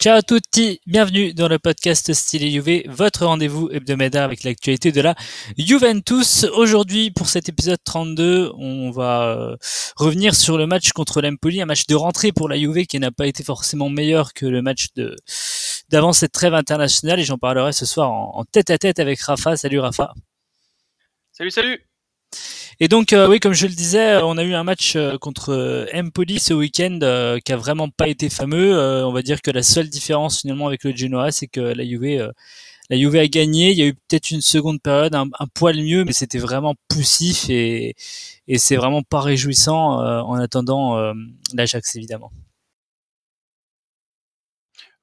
Ciao à tutti, bienvenue dans le podcast Style Juve, votre rendez-vous hebdomadaire avec l'actualité de la Juventus. Aujourd'hui, pour cet épisode 32, on va revenir sur le match contre l'Empoli, un match de rentrée pour la Juve qui n'a pas été forcément meilleur que le match d'avant cette trêve internationale, et j'en parlerai ce soir en tête-à-tête avec Rafa. Salut Rafa. Salut. Et donc oui, comme je le disais, on a eu un match contre Empoli ce week-end qui a vraiment pas été fameux. On va dire que la seule différence finalement avec le Genoa, c'est que la Juve a gagné. Il y a eu peut-être une seconde période un poil mieux, mais c'était vraiment poussif et c'est vraiment pas réjouissant en attendant l'Ajax évidemment.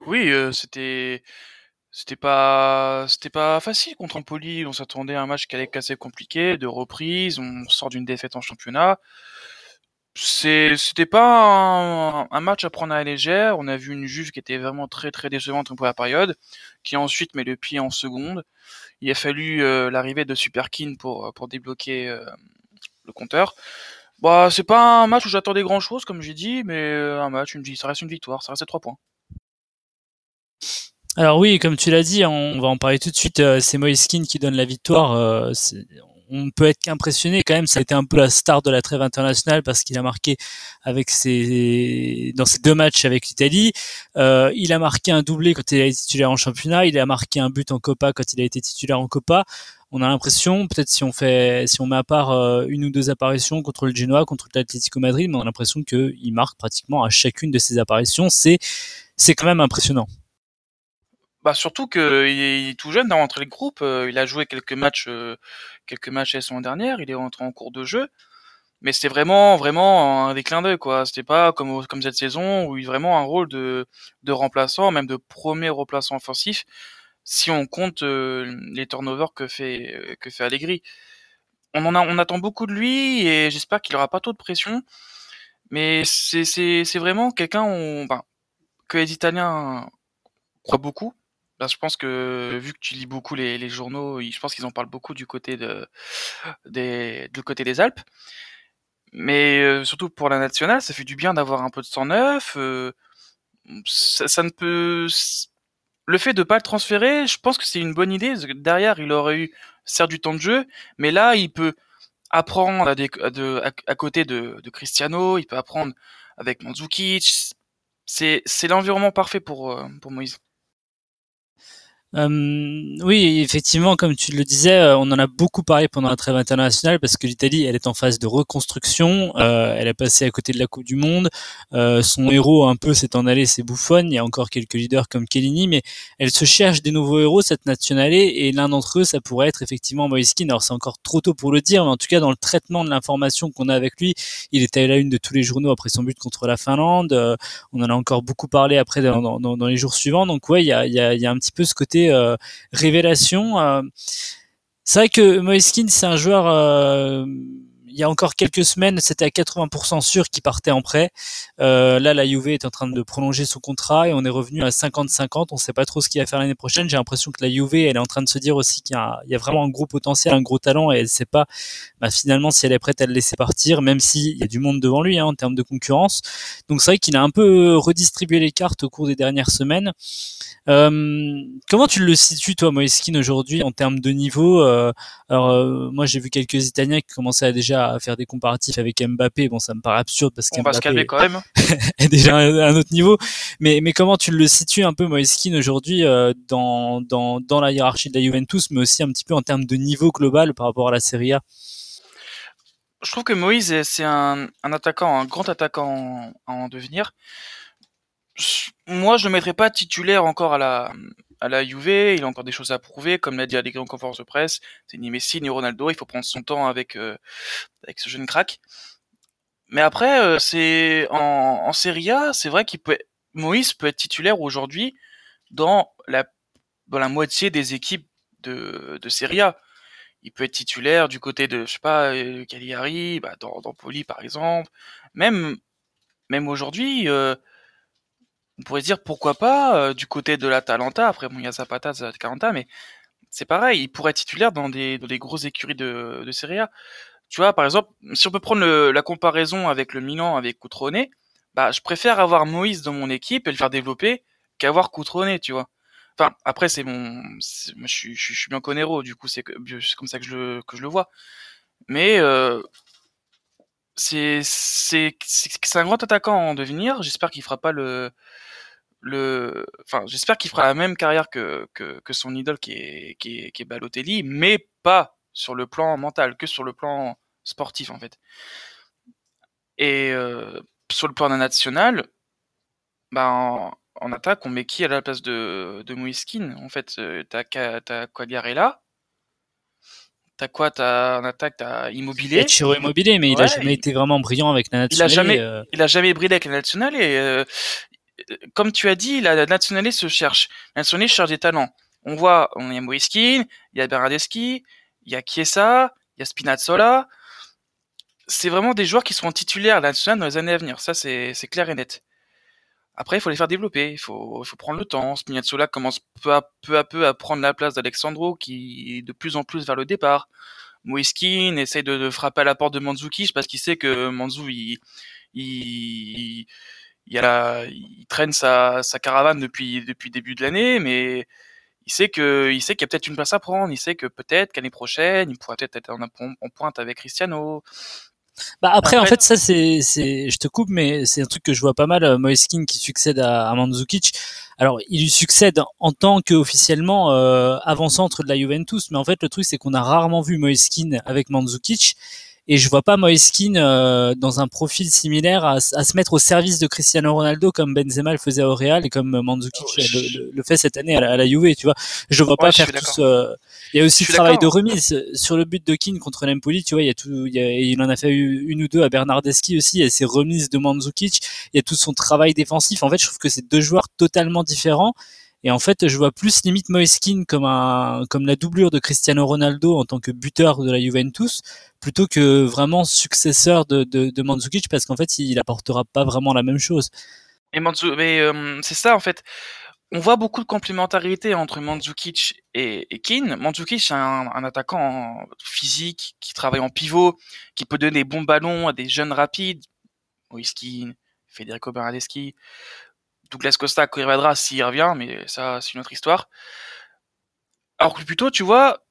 Oui, C'était pas facile contre Empoli. On s'attendait à un match qui allait être assez compliqué, de reprise. On sort d'une défaite en championnat. C'était pas un match à prendre à la légère. On a vu une Juve qui était vraiment très très décevante en première période, qui ensuite met le pied en seconde. Il a fallu l'arrivée de Super Kean pour débloquer le compteur. Bah, c'est pas un match où j'attendais grand chose, comme j'ai dit, mais ça reste une victoire, ça reste 3 points. Alors oui, comme tu l'as dit, on va en parler tout de suite. C'est Moise Kean qui donne la victoire. On ne peut être qu'impressionné quand même. Ça a été un peu la star de la trêve internationale parce qu'il a marqué dans ses 2 matchs avec l'Italie. Il a marqué un doublé quand il a été titulaire en championnat. Il a marqué un but en Copa quand il a été titulaire en Copa. On a l'impression, peut-être si on met à part une ou 2 apparitions contre le Genoa, contre l'Atlético Madrid, mais on a l'impression qu'il marque pratiquement à chacune de ses apparitions. C'est quand même impressionnant. Bah surtout que il est tout jeune dans l'entrée de groupe, il a joué quelques matchs la saison dernière, il est rentré en cours de jeu, mais c'était vraiment un clin d'œil quoi, c'était pas comme cette saison où il a vraiment un rôle de remplaçant, même de premier remplaçant offensif si on compte les turnovers que fait Allegri. On attend beaucoup de lui et j'espère qu'il aura pas trop de pression, mais c'est vraiment quelqu'un que les Italiens croient beaucoup. Là, je pense que vu que tu lis beaucoup les journaux, je pense qu'ils en parlent beaucoup du côté des Alpes. Mais surtout pour la nationale, ça fait du bien d'avoir un peu de sang neuf. Le fait de pas le transférer, je pense que c'est une bonne idée. Parce que derrière, il aurait eu certes du temps de jeu, mais là, il peut apprendre à côté de Cristiano, il peut apprendre avec Mandžukić. C'est l'environnement parfait pour Moïse. Oui, effectivement, comme tu le disais, on en a beaucoup parlé pendant la trêve internationale parce que l'Italie, elle est en phase de reconstruction. Elle est passée à côté de la Coupe du Monde. Son héros, un peu, s'est en allé, c'est Buffon. Il y a encore quelques leaders comme Chiellini, mais elle se cherche des nouveaux héros, cette nationale, et l'un d'entre eux, ça pourrait être effectivement Moise Kean. Alors, c'est encore trop tôt pour le dire, mais en tout cas, dans le traitement de l'information qu'on a avec lui, il était à la une de tous les journaux après son but contre la Finlande. On en a encore beaucoup parlé après dans les jours suivants. Donc, ouais, il y a un petit peu ce côté révélation. C'est vrai que Moise Kean, c'est un joueur, il y a encore quelques semaines, c'était à 80% sûr qu'il partait en prêt. Là, la Juve est en train de prolonger son contrat et on est revenu à 50-50. On ne sait pas trop ce qu'il va faire l'année prochaine. J'ai l'impression que la Juve, elle est en train de se dire aussi qu'il y a vraiment un gros potentiel, un gros talent, et elle ne sait pas finalement si elle est prête à le laisser partir, même s'il y a du monde devant lui en termes de concurrence. Donc c'est vrai qu'il a un peu redistribué les cartes au cours des dernières semaines. Comment tu le situes toi, Moise Kean, aujourd'hui en termes de niveau? Moi j'ai vu quelques Italiens qui commençaient déjà à faire des comparatifs avec Mbappé. Bon, ça me paraît absurde parce qu'on va se calmer quand même. Est déjà un autre niveau. Mais comment tu le situes un peu, Moise Kean, aujourd'hui dans la hiérarchie de la Juventus, mais aussi un petit peu en termes de niveau global par rapport à la Serie A? Je trouve que Moise, c'est un grand attaquant en devenir. Moi, je ne le mettrais pas titulaire encore à la Juve. Il a encore des choses à prouver, comme l'a dit Allegri en conférence de presse. C'est ni Messi ni Ronaldo. Il faut prendre son temps avec ce jeune crack. Mais après, c'est en Serie A, c'est vrai Moise peut être titulaire aujourd'hui dans la moitié des équipes de Serie A. Il peut être titulaire du côté de, je sais pas, Cagliari, dans Poli par exemple. Même aujourd'hui. On pourrait dire pourquoi pas du côté de l'Atalanta. Après, il y a Zapata, Atalanta, mais c'est pareil, il pourrait être titulaire dans des grosses écuries de Serie A. Tu vois, par exemple, si on peut prendre la comparaison avec le Milan, avec Coutroné, je préfère avoir Moise dans mon équipe et le faire développer qu'avoir Coutroné, tu vois. Enfin, après, c'est mon. Je suis bien conero, du coup, c'est comme ça que je le vois. Mais c'est un grand attaquant en devenir. J'espère qu'il fera pas Enfin, j'espère qu'il fera la même carrière que son idole qui est Balotelli, mais pas sur le plan mental, que sur le plan sportif, en fait. Et sur le plan national, en attaque, on met qui à la place de Moise Kean, en fait. T'as Cagliari là. T'as en attaque, t'as Immobilier. Et Ciro Immobilier, mais ouais, il a jamais été vraiment brillant avec la nationale. Il a jamais brillé avec la nationale. Et comme tu as dit, la nationale se cherche. La nationale cherche des talents. On a Moise Kean, il y a Bernardeschi, il y a Chiesa, il y a Spinazzola. C'est vraiment des joueurs qui seront titulaires à la nationale dans les années à venir. Ça, c'est clair et net. Après, il faut les faire développer, il faut prendre le temps. Spinazzola commence peu à peu à prendre la place d'Alexandro, qui est de plus en plus vers le départ. Moise Kean essaye de frapper à la porte de Mandžukić parce qu'il sait que Mandžu, il traîne sa caravane depuis le début de l'année, mais il sait qu'il y a peut-être une place à prendre. Il sait que peut-être qu'année prochaine, il pourra peut-être être en pointe avec Cristiano. Après, en fait, ça c'est je te coupe, mais c'est un truc que je vois pas mal. Moise Kean qui succède à Mandžukić. Alors il lui succède en tant qu'officiellement avant-centre de la Juventus, mais en fait le truc c'est qu'on a rarement vu Moise Kean avec Mandžukić, et je vois pas Moise Kean dans un profil similaire à se mettre au service de Cristiano Ronaldo comme Benzema le faisait au Real et comme Mandžukić le fait cette année à la Juve, tu vois. Je vois pas faire tout ce... Il y a aussi le travail de remise sur le but de Kean contre l'Empoli, tu vois, il en a fait une ou deux à Bernardeschi aussi, et ses remises de Mandžukić, il y a tout son travail défensif. En fait, je trouve que c'est deux joueurs totalement différents. Et en fait, je vois plus limite Moise Kean comme la doublure de Cristiano Ronaldo en tant que buteur de la Juventus, plutôt que vraiment successeur de Mandžukić, parce qu'en fait, il apportera pas vraiment la même chose. Et c'est ça, en fait. On voit beaucoup de complémentarité entre Mandžukić et Kean. Mandžukić est un attaquant physique, qui travaille en pivot, qui peut donner des bons ballons à des jeunes rapides. Moise Kean, Federico Bernardeschi, Douglas Costa, Cuevadra, s'il revient, mais ça, c'est une autre histoire. Alors que plutôt, tu vois,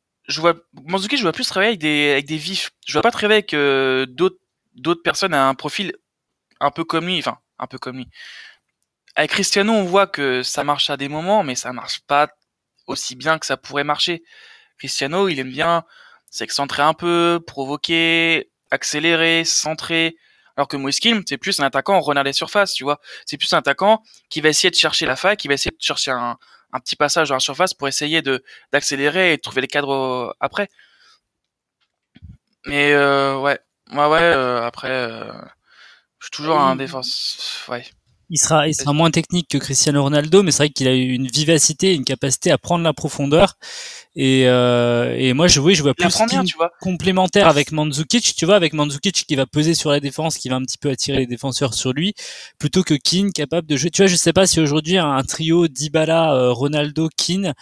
Mandžukić, je vois plus travailler avec des vifs. Je vois pas travailler avec d'autres personnes à un profil un peu comme lui. Avec Cristiano, on voit que ça marche à des moments, mais ça marche pas aussi bien que ça pourrait marcher. Cristiano, il aime bien s'excentrer un peu, provoquer, accélérer, centrer. Alors que Moise Kean, c'est plus un attaquant en renard des surfaces, tu vois. C'est plus un attaquant qui va essayer de chercher la faille, qui va essayer de chercher un petit passage dans la surface pour essayer d'accélérer et de trouver les cadres après. Mais après, je suis toujours un défense, ouais. Il sera moins technique que Cristiano Ronaldo, mais c'est vrai qu'il a une vivacité, une capacité à prendre la profondeur. Et moi, je vois plus bien, tu vois, complémentaire avec Mandžukić, tu vois, avec Mandžukić qui va peser sur la défense, qui va un petit peu attirer les défenseurs sur lui, plutôt que Kean capable de jouer. Tu vois, je sais pas si aujourd'hui un trio Dybala, Ronaldo, Kean,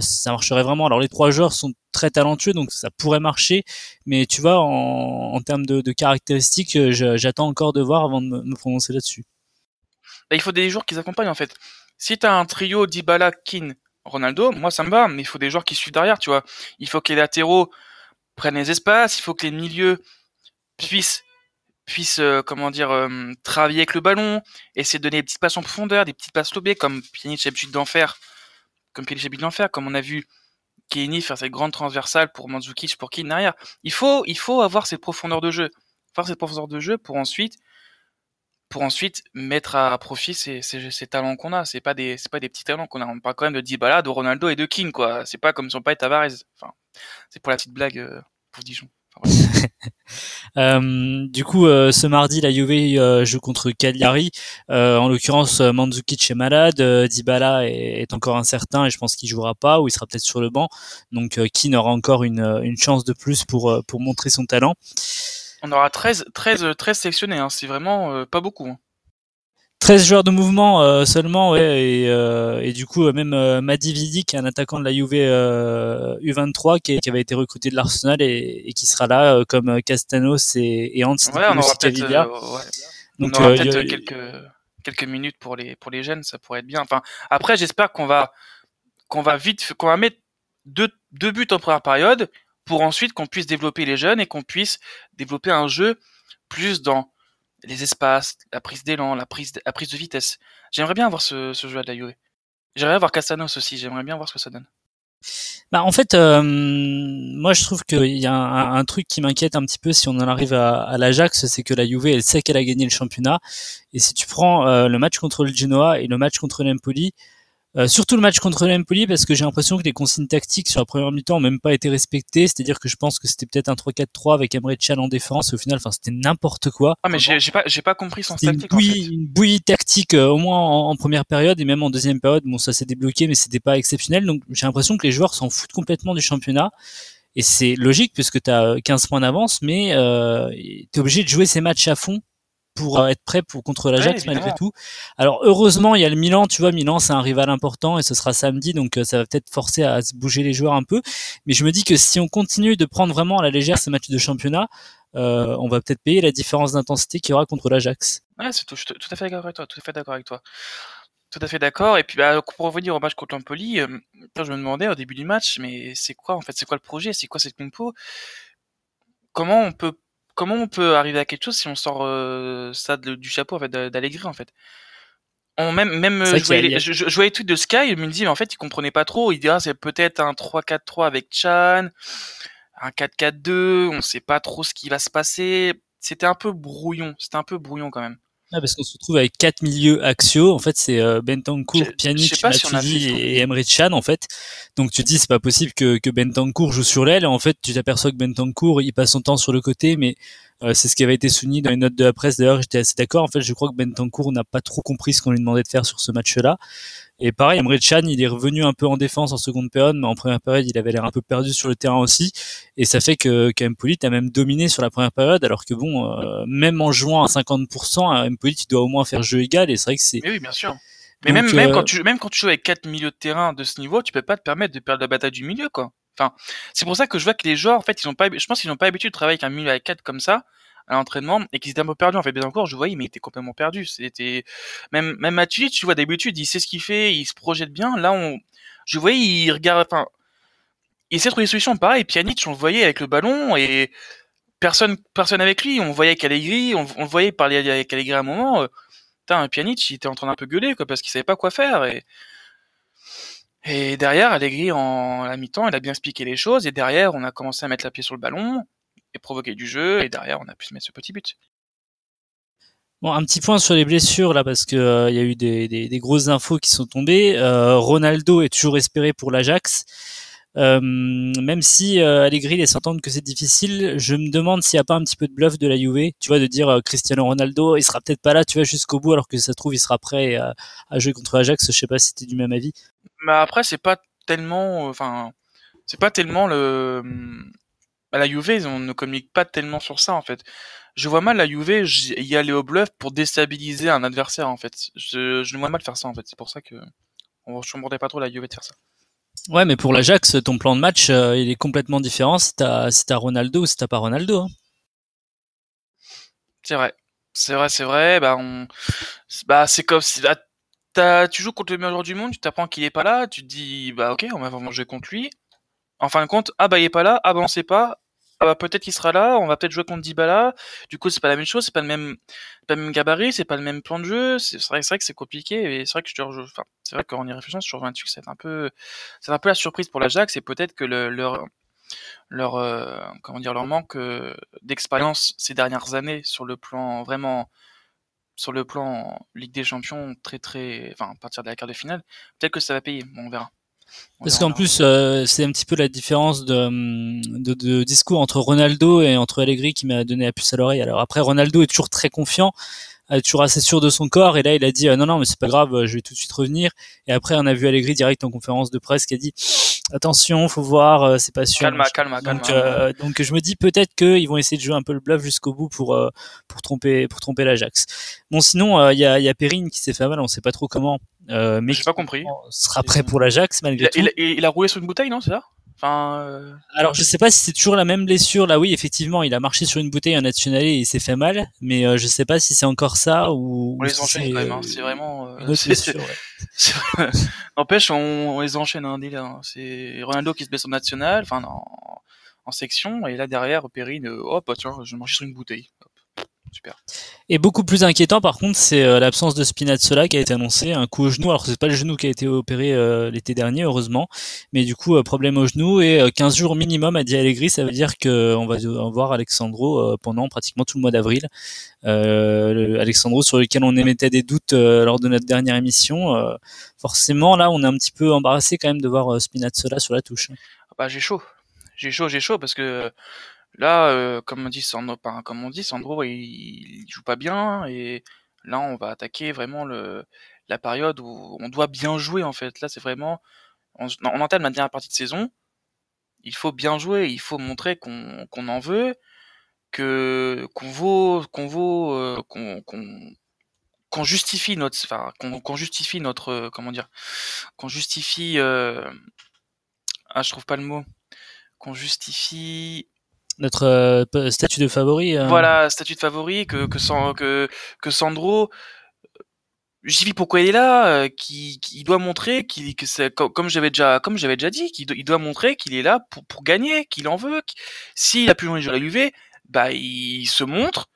ça marcherait vraiment. Alors les trois joueurs sont très talentueux, donc ça pourrait marcher, mais tu vois, en termes de caractéristiques, j'attends encore de voir avant de me prononcer là-dessus. Il faut des joueurs qui accompagnent, en fait. Si t'as un trio Dybala, Kean, Ronaldo, moi ça me va, mais il faut des joueurs qui suivent derrière, tu vois. Il faut que les latéraux prennent les espaces, il faut que les milieux puissent travailler avec le ballon, essayer de donner des petites passes en profondeur, des petites passes lobées, comme Pjanic a l'habitude d'en faire, comme on a vu Kean faire cette grande transversale pour Mandžukić, pour Kean derrière. Il faut avoir cette profondeur de jeu, pour ensuite... mettre à profit ces talents qu'on a. C'est pas des petits talents qu'on a. On parle quand même de Dybala, de Ronaldo et de Kean, quoi. C'est pas comme si on parlait de Tavares. Enfin, c'est pour la petite blague, pour Dijon. Enfin, ouais. Du coup, ce mardi, la Juve joue contre Cagliari. En l'occurrence, Mandžukić est malade, Dybala est encore incertain et je pense qu'il jouera pas, ou il sera peut-être sur le banc. Donc, Kean aura encore une chance de plus pour montrer son talent. On aura 13 sélectionnés, hein. C'est vraiment pas beaucoup. Hein. 13 joueurs de mouvement seulement, ouais. Et du coup, même Madi Vidi, qui est un attaquant de la Juve U23, qui avait été recruté de l'Arsenal et qui sera là, comme Castanos et Hans. Ouais, on aura peut-être quelques... quelques minutes pour les jeunes, ça pourrait être bien. Enfin, après, j'espère qu'on va mettre deux buts en première période pour ensuite qu'on puisse développer les jeunes et qu'on puisse développer un jeu plus dans les espaces, la prise d'élan, la prise de vitesse. J'aimerais bien avoir ce jeu à la Juve. J'aimerais voir Castanos aussi, j'aimerais bien voir ce que ça donne. Bah en fait, moi je trouve qu'il y a un truc qui m'inquiète un petit peu si on en arrive à l'Ajax, c'est que la Juve elle sait qu'elle a gagné le championnat. Et si tu prends le match contre le Genoa et le match contre l'Empoli, surtout le match contre l'Empoli, parce que j'ai l'impression que les consignes tactiques sur la première mi-temps ont même pas été respectées, c'est-à-dire que je pense que c'était peut-être un 3-4-3 avec Emre Can en défense, au final, enfin c'était n'importe quoi. Ah mais j'ai pas compris son tactique. Une bouillie tactique, au moins en première période et même en deuxième période, bon ça s'est débloqué mais c'était pas exceptionnel, donc j'ai l'impression que les joueurs s'en foutent complètement du championnat. Et c'est logique puisque t'as 15 points d'avance, mais t'es obligé de jouer ces matchs à fond pour être prêt contre l'Ajax, ouais, malgré tout. Alors heureusement il y a le Milan, tu vois, Milan c'est un rival important et ce sera samedi, donc ça va peut-être forcer à se bouger les joueurs un peu, mais je me dis que si on continue de prendre vraiment à la légère ces matchs de championnat, on va peut-être payer la différence d'intensité qu'il y aura contre l'Ajax. Ouais, je suis tout à fait d'accord avec toi, Tout à fait d'accord, et puis bah, pour revenir au match contre l'Empoli, je me demandais au début du match, mais c'est quoi en fait, c'est quoi le projet, c'est quoi cette compo, comment on peut arriver à quelque chose si on sort ça du chapeau en fait, d'Allegri en fait. Je voyais tout de Sky, il me disait mais en fait il comprenait pas trop, il disait c'est peut-être un 3-4-3 avec Can, un 4-4-2, on sait pas trop ce qui va se passer, c'était un peu brouillon quand même. Ah, parce qu'on se retrouve avec 4 milieux axiaux, en fait c'est Bentancourt, Pjanic, Matuidi et Emre Can en fait. Donc tu te dis c'est pas possible que Bentancourt joue sur l'aile, en fait tu t'aperçois que Bentancourt il passe son temps sur le côté, mais c'est ce qui avait été souligné dans les notes de la presse d'ailleurs, j'étais assez d'accord, en fait je crois que Bentancourt n'a pas trop compris ce qu'on lui demandait de faire sur ce match-là. Et pareil, Emre Can, il est revenu un peu en défense en seconde période, mais en première période, il avait l'air un peu perdu sur le terrain aussi. Et ça fait que Empoli t'a même dominé sur la première période, alors que bon, même en jouant à 50%, à Empoli, tu dois au moins faire jeu égal, et c'est vrai que c'est... Mais oui, bien sûr. Mais donc, même quand tu joues avec 4 milieux de terrain de ce niveau, tu peux pas te permettre de perdre la bataille du milieu, quoi. Enfin, c'est pour ça que je vois que les joueurs, en fait, je pense qu'ils n'ont pas l'habitude de travailler avec un milieu à 4 comme ça, à l'entraînement, et qu'ils étaient un peu perdus. En fait, Bentancourt, je voyais, mais il était complètement perdu. C'était, même Matuidi, tu vois, d'habitude, il sait ce qu'il fait, il se projette bien. Là, je voyais, il regarde, enfin, il sait trouver des solutions. Pareil, Pjanic, on le voyait avec le ballon, et personne avec lui. On voyait Allegri, on le voyait parler avec Allegri à un moment. Pjanic, il était en train d'un peu gueuler, quoi, parce qu'il savait pas quoi faire, et derrière, Allegri, à la mi-temps, il a bien expliqué les choses, et derrière, on a commencé à mettre la pied sur le ballon, provoquer du jeu, et derrière on a pu se mettre ce petit but. Bon, un petit point sur les blessures là, parce que y a eu des grosses infos qui sont tombées. Ronaldo est toujours espéré pour l'Ajax, même si Allegri laisse entendre que c'est difficile. Je me demande s'il n'y a pas un petit peu de bluff de la Juve, tu vois, de dire Cristiano Ronaldo il sera peut-être pas là, tu vois, jusqu'au bout, alors que ça se trouve il sera prêt à jouer contre l'Ajax. Je sais pas si t'es du même avis. Mais après c'est pas tellement le... La Juve, on ne communique pas tellement sur ça en fait. Je vois mal la Juve y aller au bluff pour déstabiliser un adversaire en fait. Je ne vois mal faire ça en fait. C'est pour ça que je ne comprendrais pas trop la Juve de faire ça. Ouais, mais pour l'Ajax, ton plan de match, il est complètement différent si t'as Ronaldo ou si t'as pas Ronaldo. Hein. C'est vrai. C'est comme si tu joues contre le meilleur joueur du monde, tu t'apprends qu'il est pas là, tu te dis bah ok, on va vraiment jouer contre lui. En fin de compte, il est pas là, on ne sait pas, peut-être qu'il sera là, on va peut-être jouer contre Dybala. Du coup, c'est pas la même chose, c'est pas le même gabarit, c'est pas le même plan de jeu. C'est vrai que c'est compliqué, et c'est vrai qu'en y réfléchissant, je reviens dessus que c'est un peu la surprise pour l'Ajax, et peut-être que leur manque d'expérience ces dernières années sur le plan Ligue des Champions, à partir de la quart de finale, peut-être que ça va payer, on verra. Parce qu'en plus, c'est un petit peu la différence de discours entre Ronaldo et entre Allegri qui m'a donné la puce à l'oreille. Alors après, Ronaldo est toujours très confiant, est toujours assez sûr de son corps, et là il a dit non mais c'est pas grave, je vais tout de suite revenir. Et après on a vu Allegri direct en conférence de presse qui a dit attention, faut voir, c'est pas sûr. Calme. Donc je me dis peut-être qu'ils vont essayer de jouer un peu le bluff jusqu'au bout pour tromper l'Ajax. Bon, sinon il y a Perrine qui s'est fait mal, on sait pas trop comment, mais j'ai pas compris. Sera prêt pour l'Ajax malgré tout. Il a roulé sur une bouteille, non, c'est ça? Alors, je sais pas si c'est toujours la même blessure. Là, oui, effectivement, il a marché sur une bouteille en nationale et il s'est fait mal. Mais je sais pas si c'est encore ça ou. On les enchaîne quand même. Hein. C'est vraiment. Ouais. N'empêche, on les enchaîne un délire. Hein. C'est Ronaldo qui se blesse en nationale, enfin en section, et là derrière, Perrine, hop, tiens, je marche sur une bouteille. Super. Et beaucoup plus inquiétant par contre, c'est l'absence de Spinazzola qui a été annoncée, un coup au genou, alors que c'est pas le genou qui a été opéré l'été dernier heureusement, mais du coup problème au genou et 15 jours minimum a dit Allegri, ça veut dire qu'on va voir Alexandro pendant pratiquement tout le mois d'avril. Alexandro sur lequel on émettait des doutes lors de notre dernière émission, forcément là on est un petit peu embarrassé quand même de voir Spinazzola sur la touche. Bah j'ai chaud parce que là, comme on dit, Sandro, il joue pas bien, et là, on va attaquer vraiment la période où on doit bien jouer, en fait. Là, c'est vraiment, on entame la dernière partie de saison, il faut bien jouer, il faut montrer qu'on en veut, qu'on justifie notre statut de favori. Voilà, statut de favori que Sandro, j'y vis pourquoi il est là, qu'il doit montrer comme j'avais déjà dit, qu'il doit montrer qu'il est là pour gagner, qu'il en veut. S'il a plus loin les jeux à l'UV, bah il se montre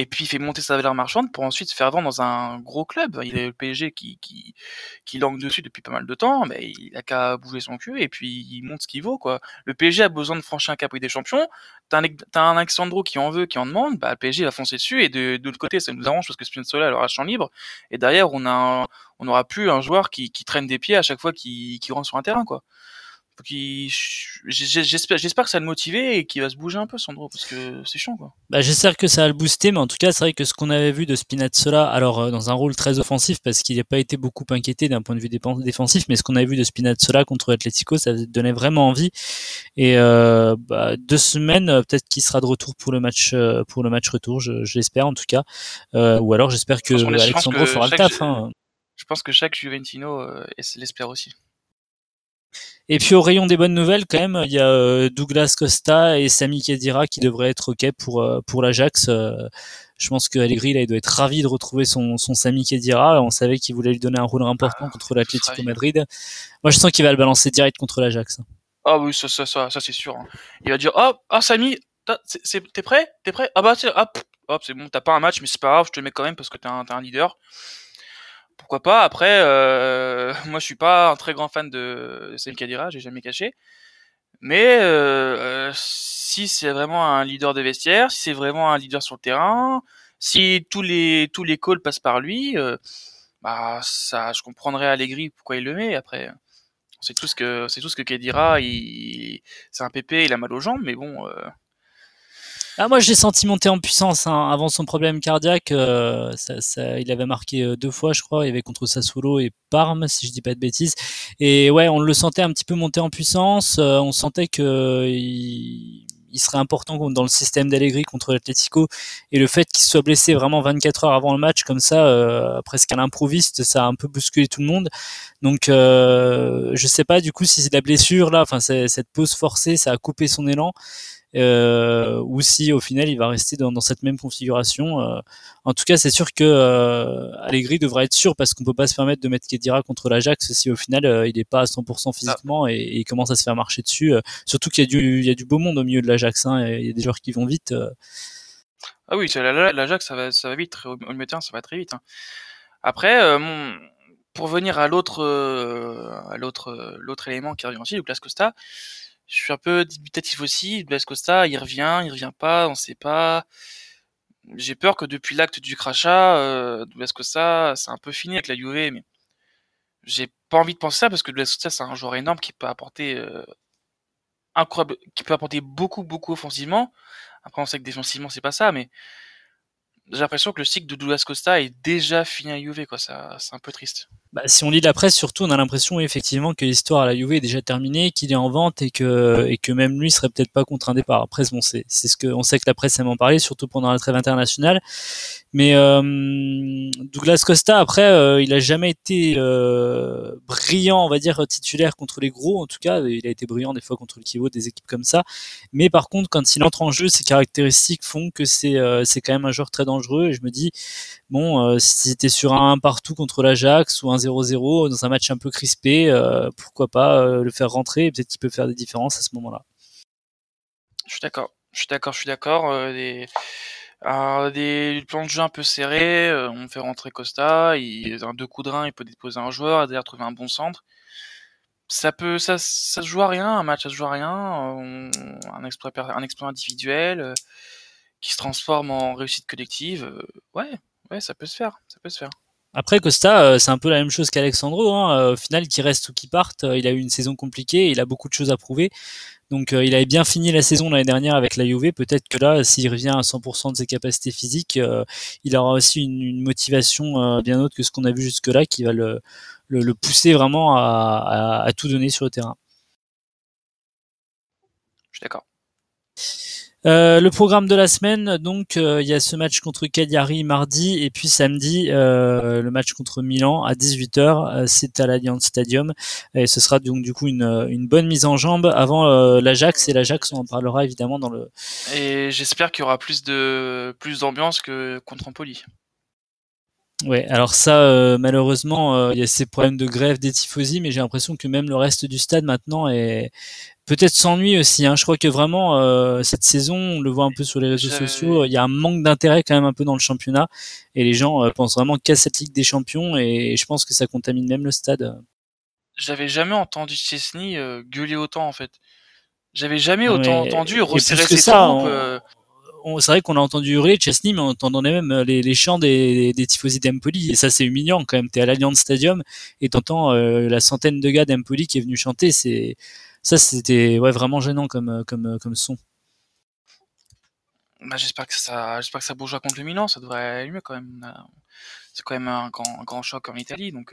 et puis il fait monter sa valeur marchande pour ensuite se faire vendre dans un gros club. Il est le PSG qui langue dessus depuis pas mal de temps, mais il a qu'à bouger son cul et puis il monte ce qu'il vaut, quoi. Le PSG a besoin de franchir un cap des champions. T'as un Alexandro qui en veut, qui en demande, bah le PSG va foncer dessus, et de l'autre côté ça nous arrange parce que Spinazzola aura champ libre, et derrière on n'aura plus un joueur qui traîne des pieds à chaque fois qu'il rentre sur un terrain, quoi. J'espère que ça va le motiver et qu'il va se bouger un peu, Sandro, parce que c'est chiant, quoi. Bah, j'espère que ça va le booster, mais en tout cas, c'est vrai que ce qu'on avait vu de Spinazzola, alors dans un rôle très offensif, parce qu'il n'a pas été beaucoup inquiété d'un point de vue défensif, mais ce qu'on avait vu de Spinazzola contre Atlético, ça donnait vraiment envie. Et 2 semaines, peut-être qu'il sera de retour pour le match retour, je l'espère en tout cas. Ou alors j'espère que Alexandro fera le taf. Hein. Je pense que chaque Juventino l'espère aussi. Et puis au rayon des bonnes nouvelles quand même, il y a Douglas Costa et Sami Khedira qui devraient être ok pour l'Ajax. Je pense que Allegri là il doit être ravi de retrouver son Sami Khedira. On savait qu'il voulait lui donner un rôle important contre l'Atlético Madrid. Moi je sens qu'il va le balancer direct contre l'Ajax. Ah oui, ça c'est sûr. Il va dire Sami, t'es prêt? C'est bon, t'as pas un match mais c'est pas grave, je te le mets quand même parce que t'es un leader. Pourquoi pas, après, moi je suis pas un très grand fan de Sami Khedira, j'ai jamais caché, mais si c'est vraiment un leader de vestiaire, si c'est vraiment un leader sur le terrain, si tous les calls passent par lui, ça, je comprendrais Allegri pourquoi il le met. Après, c'est tout ce que Khedira, c'est un pépé, il a mal aux jambes, mais bon. Moi, j'ai senti monter en puissance hein. Avant son problème cardiaque. Il avait marqué 2 fois, je crois. Il avait contre Sassuolo et Parme, si je dis pas de bêtises. Et ouais, on le sentait un petit peu monter en puissance. On sentait que il serait important dans le système d'Allegri contre l'Atlético. Et le fait qu'il soit blessé vraiment 24 heures avant le match, comme ça, presque à l'improviste, ça a un peu bousculé tout le monde. Donc, je sais pas du coup si c'est la blessure là, enfin cette pause forcée, ça a coupé son élan. Ou si au final il va rester dans cette même configuration. En tout cas c'est sûr que Allegri devra être sûr, parce qu'on peut pas se permettre de mettre Khedira contre l'Ajax si au final il est pas à 100% physiquement et il commence à se faire marcher dessus, surtout qu'il y a du beau monde au milieu de l'Ajax hein, il y a des joueurs qui vont vite. Ah oui, l'Ajax ça va vite, au milieu de terrain ça va très vite hein. Après pour venir à l'autre élément qui revient aussi, Douglas Costa, je suis un peu dubitatif aussi. Douglas Costa, il revient pas, on sait pas. J'ai peur que depuis l'acte du crachat, Douglas Costa, c'est un peu fini avec la Juve, mais j'ai pas envie de penser ça, parce que Douglas Costa, c'est un joueur énorme qui peut apporter incroyable, qui peut apporter beaucoup offensivement. Après, on sait que défensivement, c'est pas ça, mais j'ai l'impression que le cycle de Douglas Costa est déjà fini à la Juve, quoi. Ça, c'est un peu triste. Bah, si on lit la presse, surtout, on a l'impression effectivement que l'histoire à la Juve est déjà terminée, qu'il est en vente et que même lui serait peut-être pas contre un départ. Après, bon, c'est ce que on sait que la presse aime en parler, surtout pendant la trêve internationale. Mais Douglas Costa, après, il a jamais été brillant, on va dire titulaire contre les gros. En tout cas, il a été brillant des fois contre le Kivo, des équipes comme ça. Mais par contre, quand il entre en jeu, ses caractéristiques font que c'est quand même un joueur très dangereux. Et je me dis, bon, si t'es sur un 1-1 contre l'Ajax ou un 0-0 dans un match un peu crispé, pourquoi pas le faire rentrer, et peut-être qu'il peut faire des différences à ce moment-là. Je suis d'accord. Des plans de jeu un peu serrés, on fait rentrer Costa, un deux coups de rein, il peut déposer un joueur, derrière trouver un bon centre. Ça se joue à rien, un match, ça se joue à rien, un exploit individuel qui se transforme en réussite collective. Ouais, ça peut se faire. Après Costa, c'est un peu la même chose qu'Alexandro, hein. Au final, qu'il reste ou qu'il parte, il a eu une saison compliquée, il a beaucoup de choses à prouver. Donc il avait bien fini la saison l'année dernière avec la Juve, peut-être que là, s'il revient à 100% de ses capacités physiques, il aura aussi une motivation bien autre que ce qu'on a vu jusque-là, qui va le pousser vraiment à tout donner sur le terrain. Je suis d'accord. Le programme de la semaine, donc il y a ce match contre Cagliari mardi, et puis samedi le match contre Milan à 18h, c'est à l'Allianz Stadium, et ce sera donc du coup une bonne mise en jambe avant l'Ajax, et l'Ajax on en parlera évidemment dans le... Et j'espère qu'il y aura plus d'ambiance que contre Empoli. Ouais, alors ça malheureusement il y a ces problèmes de grève des tifosi, mais j'ai l'impression que même le reste du stade maintenant est... peut-être s'ennuie aussi, hein. Je crois que vraiment cette saison, on le voit un peu sur les réseaux sociaux, il y a un manque d'intérêt quand même un peu dans le championnat, et les gens pensent vraiment qu'à cette Ligue des Champions, et je pense que ça contamine même le stade. J'avais jamais entendu Chesney gueuler autant en fait. J'avais jamais autant entendu resserrer ses trompes. C'est vrai qu'on a entendu hurler Chesney, mais on entendait même les chants des tifosi d'Empoli, et ça c'est humiliant quand même. T'es à l'Allianz Stadium et t'entends la centaine de gars d'Empoli qui est venu chanter, c'était vraiment gênant comme son. Bah, j'espère que ça bougera contre le Milan, ça devrait aller mieux quand même. C'est quand même un grand choc en Italie, donc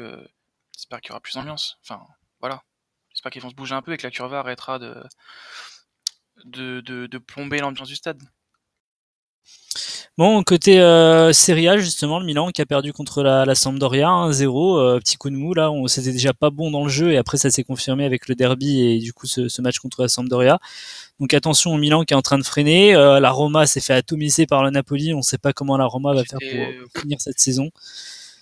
j'espère qu'il y aura plus d'ambiance. Enfin, voilà. J'espère qu'ils vont se bouger un peu et que la Curva arrêtera de plomber l'ambiance du stade. Bon, côté Serie A, justement, le Milan qui a perdu contre la Sampdoria 1-0, petit coup de mou, là, c'était déjà pas bon dans le jeu, et après ça s'est confirmé avec le derby et du coup ce match contre la Sampdoria. Donc attention au Milan qui est en train de freiner, la Roma s'est fait atomiser par le Napoli, on sait pas comment la Roma va faire pour finir cette saison.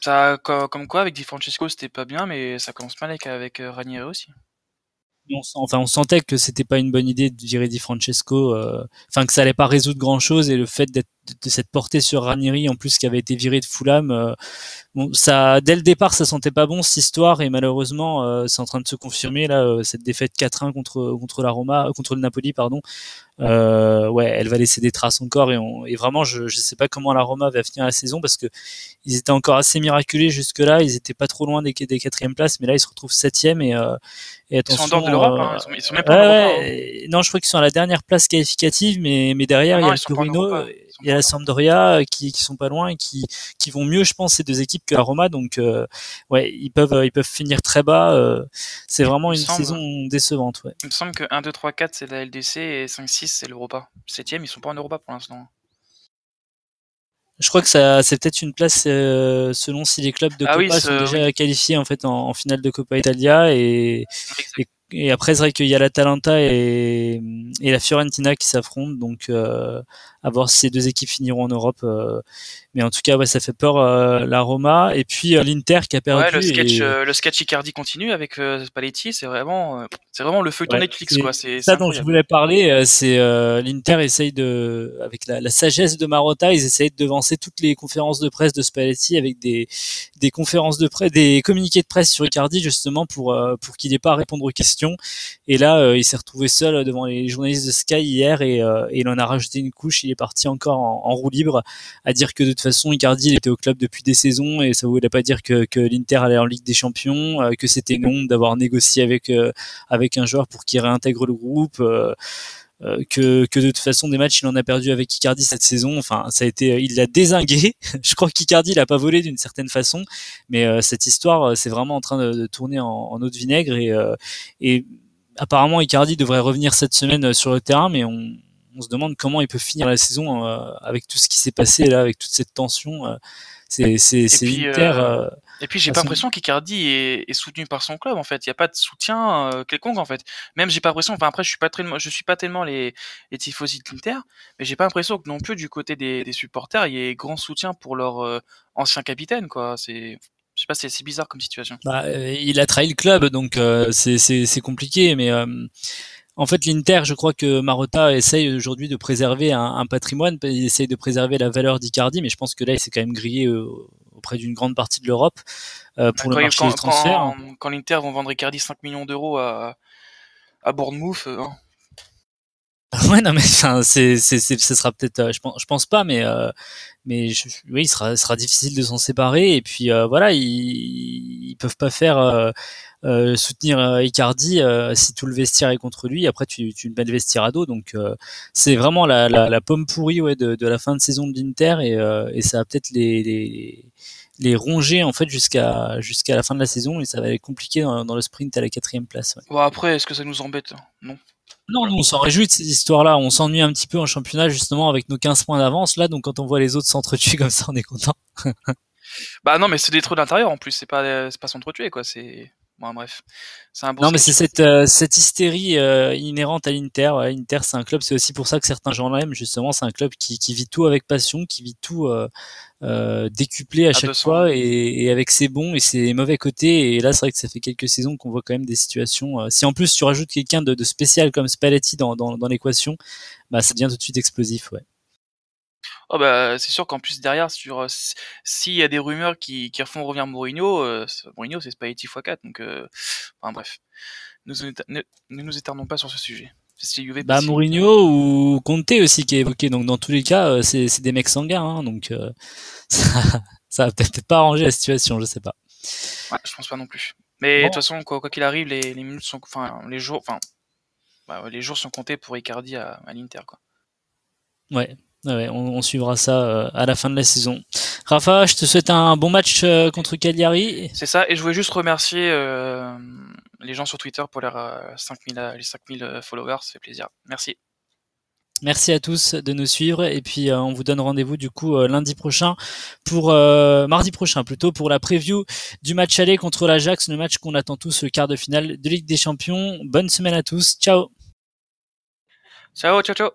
Ça, comme quoi, avec Di Francesco c'était pas bien, mais ça commence mal avec Ranieri aussi. On sentait que c'était pas une bonne idée de virer Di Francesco, que ça allait pas résoudre grand chose, et le fait de s'être porté sur Ranieri en plus qui avait été viré de Fulham, ça dès le départ ça sentait pas bon cette histoire, et malheureusement c'est en train de se confirmer là, cette défaite 4-1 contre le Napoli pardon. Ouais, elle va laisser des traces encore, et vraiment je sais pas comment la Roma va finir la saison, parce que ils étaient encore assez miraculés jusque là, ils étaient pas trop loin des 4e places, mais là ils se retrouvent 7e, et attention, ils sont en dehors de l'Europe, hein. Ils sont même pas en Europe, hein. Non, je crois qu'ils sont à la dernière place qualificative, mais derrière il y a le Torino, il y a la Sampdoria qui sont pas loin et qui vont mieux, je pense, ces deux équipes que la Roma, donc ouais, ils peuvent finir très bas, c'est vraiment saison décevante, ouais. Il me semble que 1, 2, 3, 4 c'est la LDC et 5, 6 c'est l'Europa. 7e, ils sont pas en Europa pour l'instant. Je crois que c'est peut-être une place selon si les clubs de Copa sont déjà qualifiés en fait en finale de Copa Italia, et après c'est vrai qu'il y a l'Atalanta et la Fiorentina qui s'affrontent, donc à voir si ces deux équipes finiront en Europe, mais en tout cas ouais, ça fait peur, la Roma, et puis l'Inter qui a perdu. Ouais, le sketch Icardi continue avec Spalletti, c'est vraiment le feuilleton Netflix, quoi. C'est ça dont je voulais parler, c'est l'Inter essaye de, avec la sagesse de Marotta, ils essayent de devancer toutes les conférences de presse de Spalletti avec des conférences de presse, des communiqués de presse sur Icardi justement pour qu'il n'ait pas à répondre aux questions. Et là, il s'est retrouvé seul devant les journalistes de Sky hier, et il en a rajouté une couche. Il est parti encore en roue libre à dire que de toute façon, Icardi il était au club depuis des saisons et ça voulait pas dire que l'Inter allait en Ligue des Champions, que c'était non d'avoir négocié avec un joueur pour qu'il réintègre le groupe. que de toute façon des matchs il en a perdu avec Icardi cette saison, enfin ça a été, il l'a dézingué. Je crois qu'Icardi l'a pas volé d'une certaine façon, mais cette histoire c'est vraiment en train de tourner en eau de vinaigre, et apparemment Icardi devrait revenir cette semaine sur le terrain, mais on se demande comment il peut finir la saison avec tout ce qui s'est passé là, avec toute cette tension. C'est Inter. Et puis j'ai pas l'impression qu'Icardi est soutenu par son club en fait. Il y a pas de soutien quelconque en fait. Même j'ai pas l'impression. Enfin après je suis pas tellement les tifosi de l'Inter, mais j'ai pas l'impression que non plus du côté des supporters il y ait grand soutien pour leur ancien capitaine quoi. C'est je sais pas, c'est bizarre comme situation. Bah il a trahi le club donc c'est compliqué, mais en fait, l'Inter, je crois que Marotta essaye aujourd'hui de préserver un patrimoine, il essaye de préserver la valeur d'Icardi, mais je pense que là, il s'est quand même grillé auprès d'une grande partie de l'Europe pour le marché des transferts. Quand l'Inter vont vendre Icardi 5 millions d'euros à Bournemouth, hein. Ouais, non, mais enfin, ce sera peut-être, je pense pas, mais oui, il sera difficile de s'en séparer. Et puis voilà, ils peuvent pas faire soutenir Icardi si tout le vestiaire est contre lui. Après, tu mets le vestiaire à dos, donc c'est vraiment la pomme pourrie ouais de la fin de saison de l'Inter, et ça va peut-être les ronger en fait jusqu'à la fin de la saison, et ça va être compliqué dans le sprint à la 4e place. Ouais. Bon, après, est-ce que ça nous embête? Non. Non, nous on s'en réjouit de ces histoires-là. On s'ennuie un petit peu en championnat justement avec nos 15 points d'avance là. Donc quand on voit les autres s'entretuer comme ça, on est content. Bah non, mais c'est des trous de l'intérieur en plus. C'est pas s'entretuer quoi. C'est bon, bref. C'est un bon. Non, mais c'est cette hystérie inhérente à l'Inter. Ouais, l'Inter, c'est un club. C'est aussi pour ça que certains gens l'aiment justement. C'est un club qui vit tout avec passion, qui vit tout décuplé à chaque 200. Fois et avec ses bons et ses mauvais côtés, et là c'est vrai que ça fait quelques saisons qu'on voit quand même des situations si en plus tu rajoutes quelqu'un de spécial comme Spalletti dans l'équation, bah ça devient tout de suite explosif ouais. Oh bah c'est sûr qu'en plus derrière s'il y a des rumeurs qui refont revenir Mourinho c'est Spalletti x4 donc enfin bref, ne nous éternons pas sur ce sujet. Bah Mourinho ou Conte aussi qui est évoqué, donc dans tous les cas c'est des mecs sanguins hein, donc ça va peut-être pas arranger la situation, je sais pas. Ouais, je pense pas non plus. Mais de toute façon quoi qu'il arrive les minutes sont les jours sont comptés pour Icardi à l'Inter quoi. Ouais, on suivra ça à la fin de la saison. Rafa, je te souhaite un bon match contre Cagliari. C'est ça, et je voulais juste remercier les gens sur Twitter pour les 5000 followers, ça fait plaisir. Merci. Merci à tous de nous suivre, et puis on vous donne rendez-vous du coup mardi prochain plutôt pour la preview du match aller contre l'Ajax, le match qu'on attend tous, le quart de finale de Ligue des Champions. Bonne semaine à tous, ciao. Ciao.